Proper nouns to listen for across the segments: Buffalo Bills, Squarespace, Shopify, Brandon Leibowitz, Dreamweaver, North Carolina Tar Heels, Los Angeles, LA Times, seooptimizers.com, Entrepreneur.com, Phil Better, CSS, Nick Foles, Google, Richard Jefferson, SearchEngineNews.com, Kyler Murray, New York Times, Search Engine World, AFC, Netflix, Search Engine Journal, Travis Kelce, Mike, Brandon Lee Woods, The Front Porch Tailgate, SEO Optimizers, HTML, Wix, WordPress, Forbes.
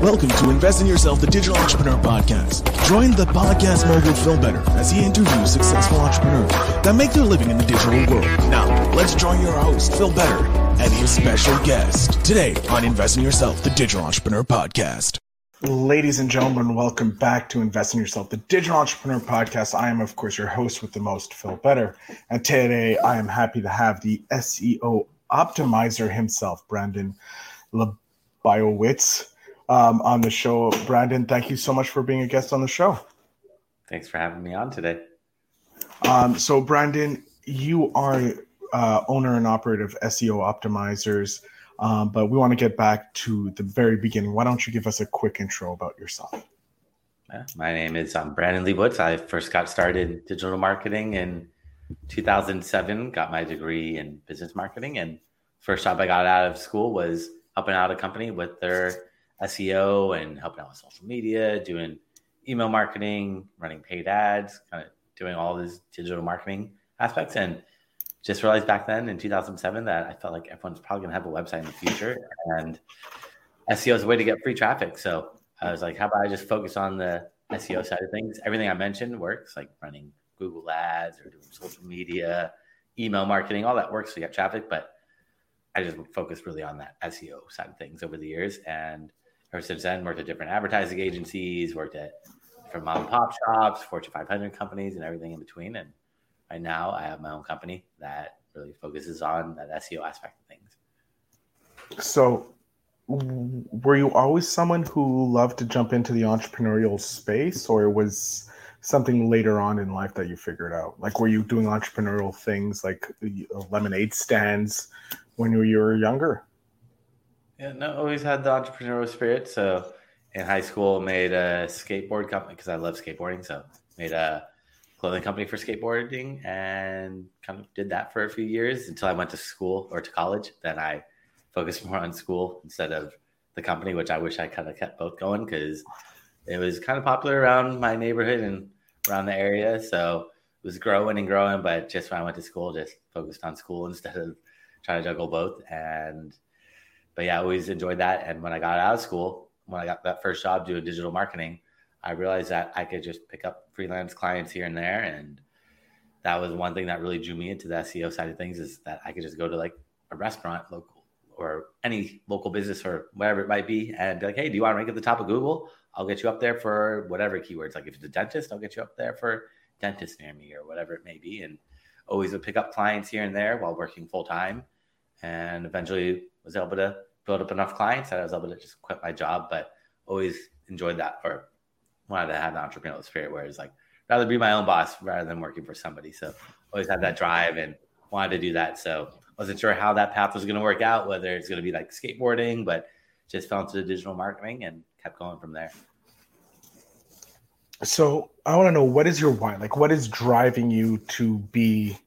Welcome to Invest in Yourself, the Digital Entrepreneur Podcast. Join the podcast mogul Phil Better as he interviews successful entrepreneurs that make their living in the digital world. Now, let's join your host, Phil Better, and his special guest today on Invest in Yourself, the Digital Entrepreneur Podcast. Ladies and gentlemen, welcome back to Invest in Yourself, the Digital Entrepreneur Podcast. I am, of course, your host with the most, Phil Better. And today, I am happy to have the SEO Optimizer himself, Brandon Leibowitz, on the show. Brandon, thank you so much for being a guest on the show. Thanks for having me on today. So, Brandon, you are owner and operator of SEO Optimizers. But we want to get back to the very beginning. Why don't you give us a quick intro about yourself? My name is Brandon Lee Woods. I first got started in digital marketing in 2007, got my degree in business marketing. And first job I got out of school was helping out a company with their SEO and helping out with social media, doing email marketing, running paid ads, kind of doing all these digital marketing aspects. And just realized back then in 2007 that I felt like everyone's probably going to have a website in the future, and SEO is a way to get free traffic. So I was like, how about I just focus on the SEO side of things? Everything I mentioned works, like running Google ads or doing social media, email marketing, all that works to get traffic. But I just focused really on that SEO side of things over the years. And ever since then, worked at different advertising agencies, worked at different mom and pop shops, Fortune 500 companies, and everything in between. And right now, I have my own company that really focuses on that SEO aspect of things. So were you always someone who loved to jump into the entrepreneurial space, or was something later on in life that you figured out? Like, were you doing entrepreneurial things like lemonade stands when you were younger? Yeah, no, always had the entrepreneurial spirit. So in high school, made a skateboard company because I love skateboarding. So made a clothing company for skateboarding and kind of did that for a few years until I went to school or to college. Then I focused more on school instead of the company, which I wish I kind of kept both going because it was kind of popular around my neighborhood and around the area. So it was growing and growing, but just when I went to school, just focused on school instead of trying to juggle both. But yeah, I always enjoyed that. And when I got out of school, when I got that first job doing digital marketing, I realized that I could just pick up freelance clients here and there. And that was one thing that really drew me into the SEO side of things, is that I could just go to like a restaurant local or any local business or whatever it might be and be like, hey, do you want to rank at the top of Google? I'll get you up there for whatever keywords. Like if it's a dentist, I'll get you up there for dentist near me or whatever it may be. And always would pick up clients here and there while working full time. And eventually was able to build up enough clients that I was able to just quit my job, but always enjoyed that or wanted to have the entrepreneurial spirit where it's like, rather be my own boss rather than working for somebody. So always had that drive and wanted to do that. So wasn't sure how that path was going to work out, whether it's going to be like skateboarding, but just fell into digital marketing and kept going from there. So I want to know, what is your why? Like, what is driving you to be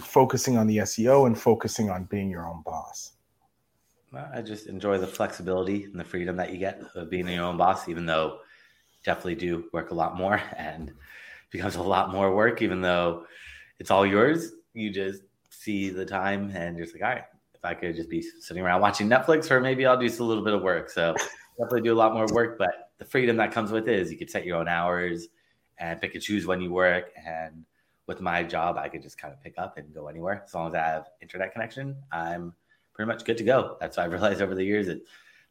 focusing on the SEO and focusing on being your own boss? Well, I just enjoy the flexibility and the freedom that you get of being your own boss, even though definitely do work a lot more and becomes a lot more work, even though it's all yours. You just see the time and you're just like, all right, if I could just be sitting around watching Netflix, or maybe I'll do just a little bit of work. So definitely do a lot more work, but the freedom that comes with it is you could set your own hours and pick and choose when you work. And with my job, I could just kind of pick up and go anywhere. As long as I have internet connection, I'm pretty much good to go. That's what I've realized over the years,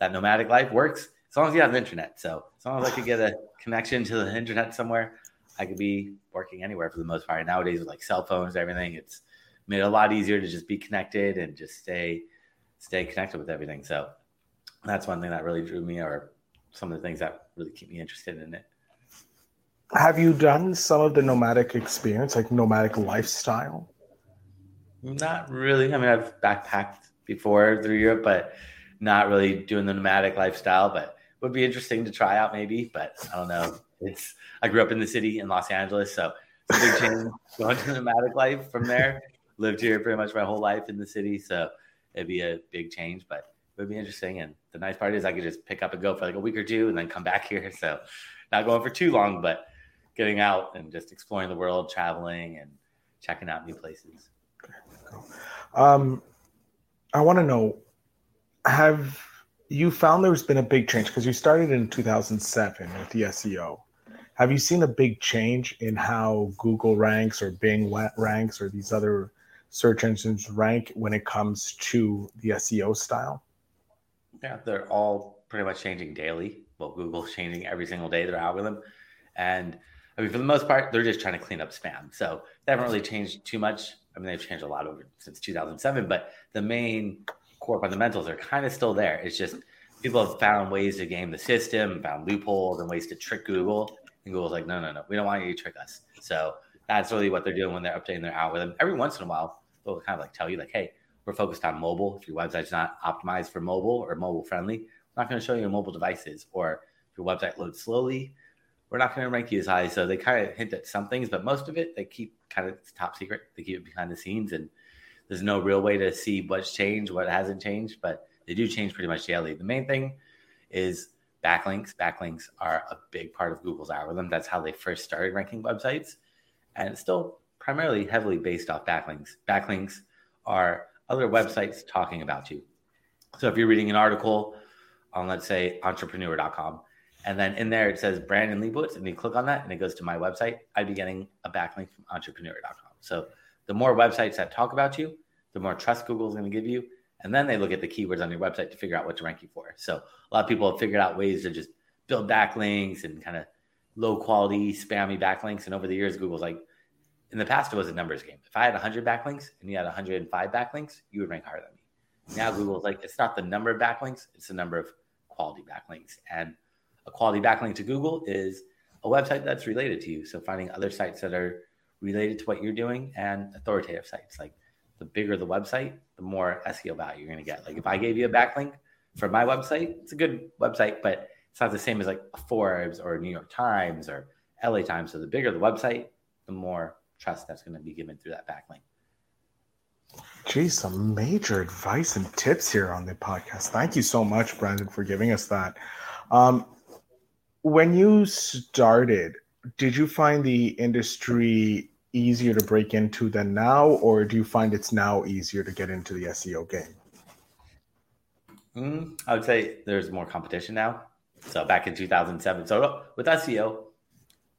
that nomadic life works. As long as you have the internet. So as long as I could get a connection to the internet somewhere, I could be working anywhere for the most part. And nowadays with like cell phones, everything, it's made it a lot easier to just be connected and just stay connected with everything. So that's one thing that really drew me, or some of the things that really keep me interested in it. Have you done some of the nomadic experience, like nomadic lifestyle? Not really. I mean, I've backpacked before through Europe, but not really doing the nomadic lifestyle, but would be interesting to try out maybe, but I don't know. I grew up in the city in Los Angeles, so it's a big change going to nomadic life from there. Lived here pretty much my whole life in the city, so it'd be a big change, but it would be interesting. And the nice part is I could just pick up and go for like a week or two and then come back here. So not going for too long, but getting out and just exploring the world, traveling and checking out new places. I want to know, you found there's been a big change because you started in 2007 with the SEO. Have you seen a big change in how Google ranks or Bing ranks or these other search engines rank when it comes to the SEO style? Yeah, they're all pretty much changing daily. Well, Google's changing every single day their algorithm. And I mean, for the most part, they're just trying to clean up spam. So they haven't really changed too much. I mean, they've changed a lot over since 2007, but the main core fundamentals are kind of still there. It's just people have found ways to game the system, found loopholes and ways to trick Google. And Google's like, no, we don't want you to trick us. So that's really what they're doing when they're updating their algorithm. Every once in a while, they'll kind of like tell you like, hey, we're focused on mobile. If your website's not optimized for mobile or mobile friendly, we're not going to show you mobile devices. Or if your website loads slowly, we're not going to rank you as high. So they kind of hint at some things, but most of it, they keep kind of top secret. They keep it behind the scenes and there's no real way to see what's changed, what hasn't changed, but they do change pretty much daily. The main thing is backlinks. Backlinks are a big part of Google's algorithm. That's how they first started ranking websites. And it's still primarily heavily based off backlinks. Backlinks are other websites talking about you. So if you're reading an article on, let's say, Entrepreneur.com, and then in there, it says Brandon Lee Woods, and you click on that, and it goes to my website, I'd be getting a backlink from entrepreneur.com. So the more websites that talk about you, the more trust Google is going to give you. And then they look at the keywords on your website to figure out what to rank you for. So a lot of people have figured out ways to just build backlinks and kind of low-quality, spammy backlinks. And over the years, Google's like, in the past, it was a numbers game. If I had 100 backlinks and you had 105 backlinks, you would rank higher than me. Now Google's like, it's not the number of backlinks, it's the number of quality backlinks. And a quality backlink to Google is a website that's related to you. So finding other sites that are related to what you're doing and authoritative sites. Like the bigger the website, the more SEO value you're going to get. Like if I gave you a backlink for my website, it's a good website, but it's not the same as like a Forbes or a New York Times or LA Times. So the bigger the website, the more trust that's going to be given through that backlink. Geez, some major advice and tips here on the podcast. Thank you so much, Brandon, for giving us that. When you started, did you find the industry easier to break into than now, or do you find it's now easier to get into the SEO game? I would say there's more competition now. So back in 2007, so with SEO,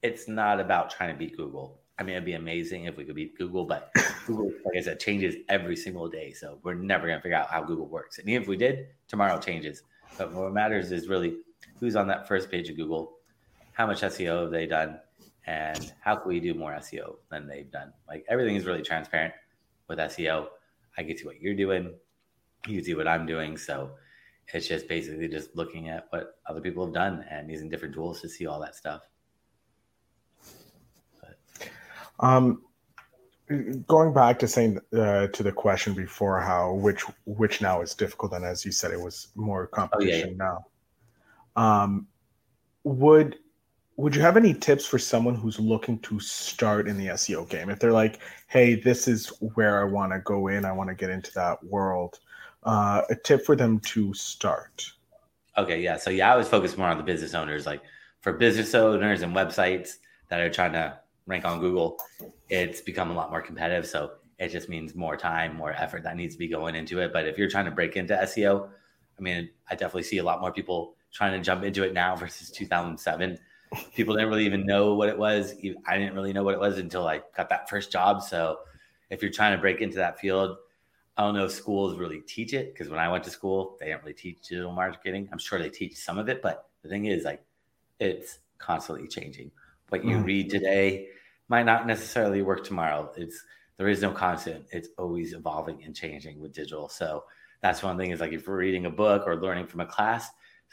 it's not about trying to beat Google. I mean, it'd be amazing if we could beat Google, but Google, like I said, changes every single day. So we're never going to figure out how Google works. And even if we did, tomorrow changes. But what matters is really who's on that first page of Google, how much SEO have they done, and how can we do more SEO than they've done? Like everything is really transparent with SEO. I can see what you're doing. You can see what I'm doing. So it's just basically just looking at what other people have done and using different tools to see all that stuff. But. Going back to saying to the question before, how which now is difficult, and as you said, it was more competition now. Would you have any tips for someone who's looking to start in the SEO game? If they're like, hey, this is where I want to go in, I want to get into that world, a tip for them to start. Okay, yeah. So yeah, I always focus more on the business owners. Like for business owners and websites that are trying to rank on Google, it's become a lot more competitive. So it just means more time, more effort that needs to be going into it. But if you're trying to break into SEO, I mean, I definitely see a lot more people trying to jump into it now versus 2007. People didn't really even know what it was. I didn't really know what it was until I got that first job. So if you're trying to break into that field, I don't know if schools really teach it, because when I went to school, they didn't really teach digital marketing. I'm sure they teach some of it, but the thing is, like, it's constantly changing. What you read today might not necessarily work tomorrow. There is no constant. It's always evolving and changing with digital. So that's one thing is, like, if we're reading a book or learning from a class,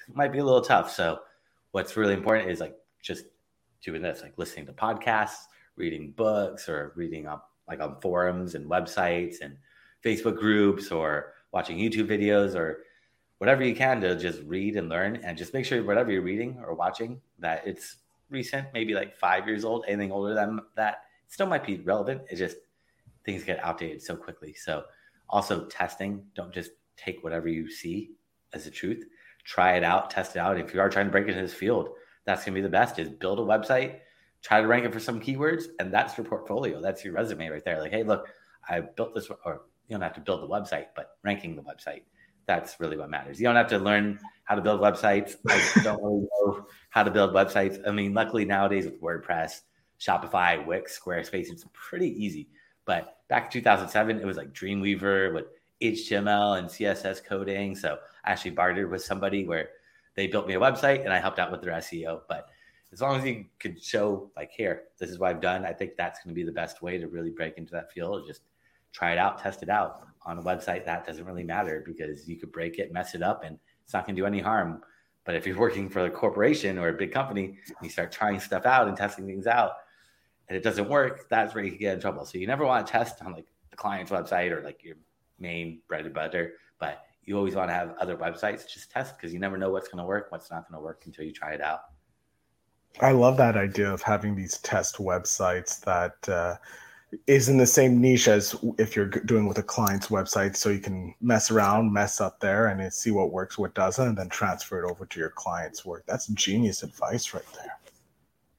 it might be a little tough. So what's really important is, like, just doing this, like listening to podcasts, reading books, or reading up like on forums and websites and Facebook groups, or watching YouTube videos, or whatever you can to just read and learn, and just make sure whatever you're reading or watching, that it's recent, maybe like 5 years old. Anything older than that still might be relevant. It's just things get outdated so quickly. So also testing, don't just take whatever you see as the truth. Try it out, test it out. If you are trying to break into this field, that's going to be the best, is build a website, try to rank it for some keywords, and that's your portfolio. That's your resume right there. Like, hey, look, I built this, or you don't have to build the website, but ranking the website. that's really what matters. You don't have to learn how to build websites. I don't really know how to build websites. I mean, luckily nowadays with WordPress, Shopify, Wix, Squarespace, it's pretty easy. But back in 2007, it was like Dreamweaver with HTML and CSS coding. So I actually bartered with somebody where they built me a website and I helped out with their SEO. But as long as you could show, like, here, this is what I've done, I think that's going to be the best way to really break into that field. Just try it out, test it out on a website. That doesn't really matter because you could break it, mess it up, and it's not going to do any harm. But if you're working for a corporation or a big company, and you start trying stuff out and testing things out, and it doesn't work, that's where you can get in trouble. So you never want to test on like the client's website or like your main bread and butter, but you always want to have other websites just test, because you never know what's going to work, what's not going to work until you try it out. I love that idea of having these test websites that is in the same niche as if you're doing with a client's website, so you can mess around, mess up there, and see what works, what doesn't, and then transfer it over to your client's work. That's genius advice right there.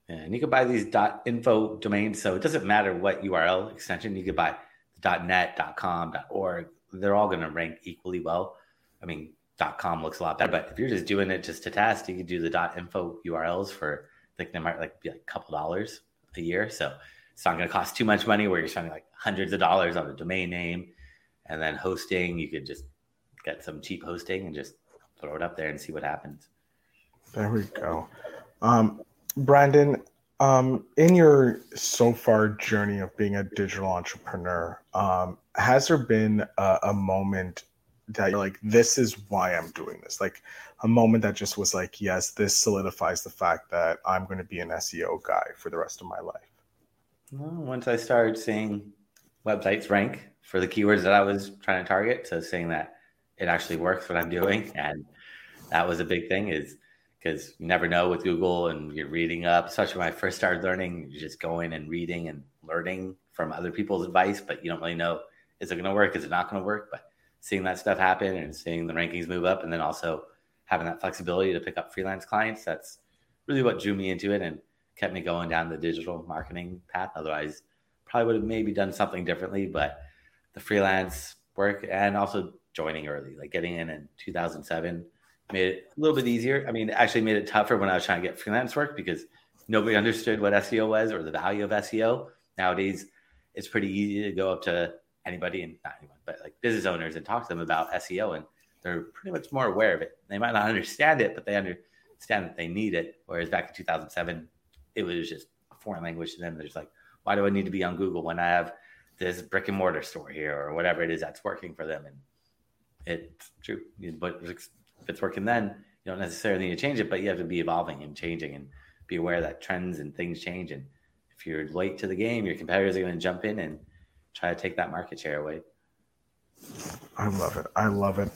Yeah, and you can buy these .info domains, so it doesn't matter what URL extension. You could buy .net, .com, .org. They're all going to rank equally well. I mean, .com looks a lot better, but if you're just doing it just to test, you could do the .info URLs for, like, they might like be like a couple dollars a year. So it's not going to cost too much money where you're spending like hundreds of dollars on a domain name. And then hosting, you could just get some cheap hosting and just throw it up there and see what happens. There we go. Brandon, in your so far journey of being a digital entrepreneur, has there been a moment that you're like, this is why I'm doing this? Like a moment that just was like, yes, this solidifies the fact that I'm going to be an SEO guy for the rest of my life. Well, once I started seeing websites rank for the keywords that I was trying to target, so seeing that it actually works what I'm doing, and that was a big thing, is because you never know with Google and you're reading up, especially when I first started learning, you're just going and reading and learning from other people's advice, but you don't really know, is it going to work? Is it not going to work? But seeing that stuff happen and seeing the rankings move up, and then also having that flexibility to pick up freelance clients, that's really what drew me into it and kept me going down the digital marketing path. Otherwise, probably would have maybe done something differently, but the freelance work and also joining early, like getting in 2007, made it a little bit easier. I mean, it actually made it tougher when I was trying to get freelance work because nobody understood what SEO was or the value of SEO. Nowadays, it's pretty easy to go up to anybody, and not anyone, but like business owners, and talk to them about SEO, and they're pretty much more aware of it. They might not understand it, but they understand that they need it. Whereas back in 2007, it was just a foreign language to them. They're just like, why do I need to be on Google when I have this brick and mortar store here or whatever it is that's working for them? And it's true, but if it's working then, you don't necessarily need to change it, but you have to be evolving and changing and be aware that trends and things change. And if you're late to the game, your competitors are going to jump in and try to take that market share away. I love it.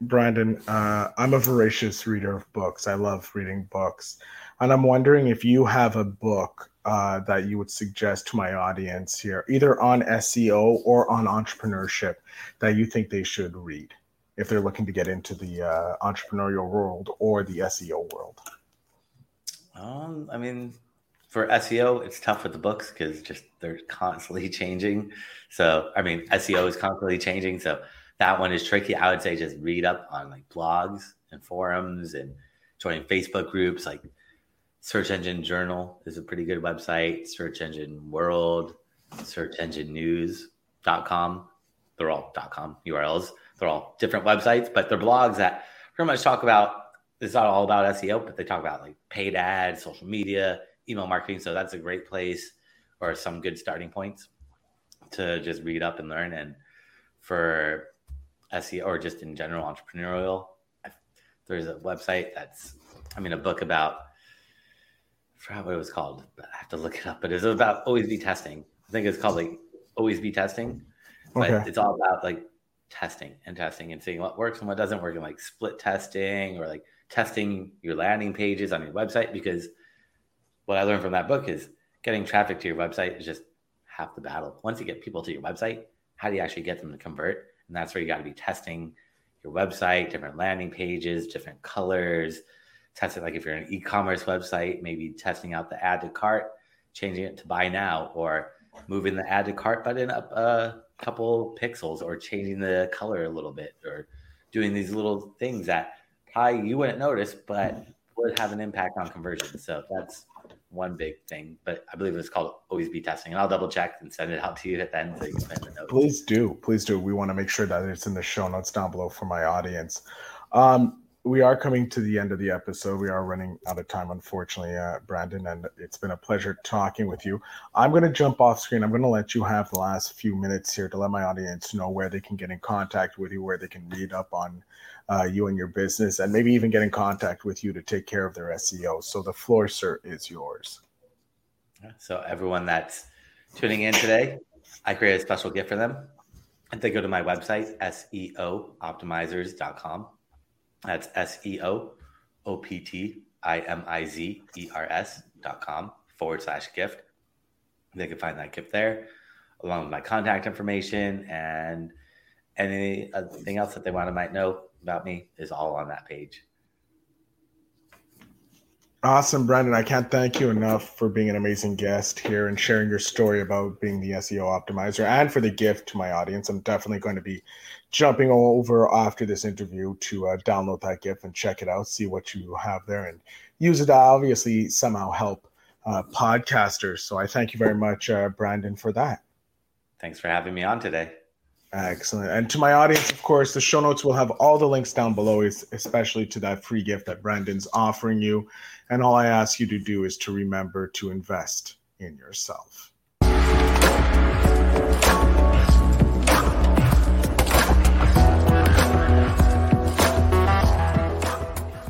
Brandon, I'm a voracious reader of books. I love reading books. And I'm wondering if you have a book that you would suggest to my audience here, either on SEO or on entrepreneurship, that you think they should read if they're looking to get into the entrepreneurial world or the SEO world. I mean, for SEO, it's tough with the books because just they're constantly changing. So, I mean, SEO is constantly changing. So that one is tricky. I would say just read up on like blogs and forums and joining Facebook groups. Like Search Engine Journal is a pretty good website. Search Engine World, SearchEngineNews.com. They're all .com URLs. They're all different websites, but they're blogs that pretty much talk about, it's not all about SEO, but they talk about like paid ads, social media, email marketing. So that's a great place, or some good starting points to just read up and learn. And for SEO or just in general entrepreneurial, there's a website that's, I mean, a book about, I forgot what it was called, but I have to look it up, but it's about always be testing. I think it's called like Always Be Testing, but it's all about like testing and seeing what works and what doesn't work, and like split testing or like testing your landing pages on your website, because what I learned from that book is getting traffic to your website is just half the battle. Once you get people to your website, how do you actually get them to convert? And that's where you got to be testing your website, different landing pages, different colors, testing, like if you're an e-commerce website, maybe testing out the add to cart, changing it to buy now, or moving the add to cart button up a couple pixels, or changing the color a little bit, or doing these little things that you wouldn't notice, but would have an impact on conversion. So that's one big thing, but I believe it's called always be testing, and I'll double check and send it out to you at the end so you can send the notes. Please do. We want to make sure that it's in the show notes down below for my audience. We are coming to the end of the episode. We are running out of time, unfortunately, Brandon, and it's been a pleasure talking with you. I'm going to jump off screen. I'm going to let you have the last few minutes here to let my audience know where they can get in contact with you, where they can read up on you and your business, and maybe even get in contact with you to take care of their SEO. So the floor, sir, is yours. So everyone that's tuning in today, I created a special gift for them. If they go to my website, seooptimizers.com, that's seooptimizers.com/gift. They can find that gift there, along with my contact information and anything else that they might know about me is all on that page. Awesome, Brandon. I can't thank you enough for being an amazing guest here and sharing your story about being the SEO optimizer and for the gift to my audience. I'm definitely going to be jumping over after this interview to download that gift and check it out, see what you have there and use it to obviously somehow help podcasters. So I thank you very much, Brandon, for that. Thanks for having me on today. Excellent. And to my audience, of course, the show notes will have all the links down below, especially to that free gift that Brandon's offering you. And all I ask you to do is to remember to invest in yourself.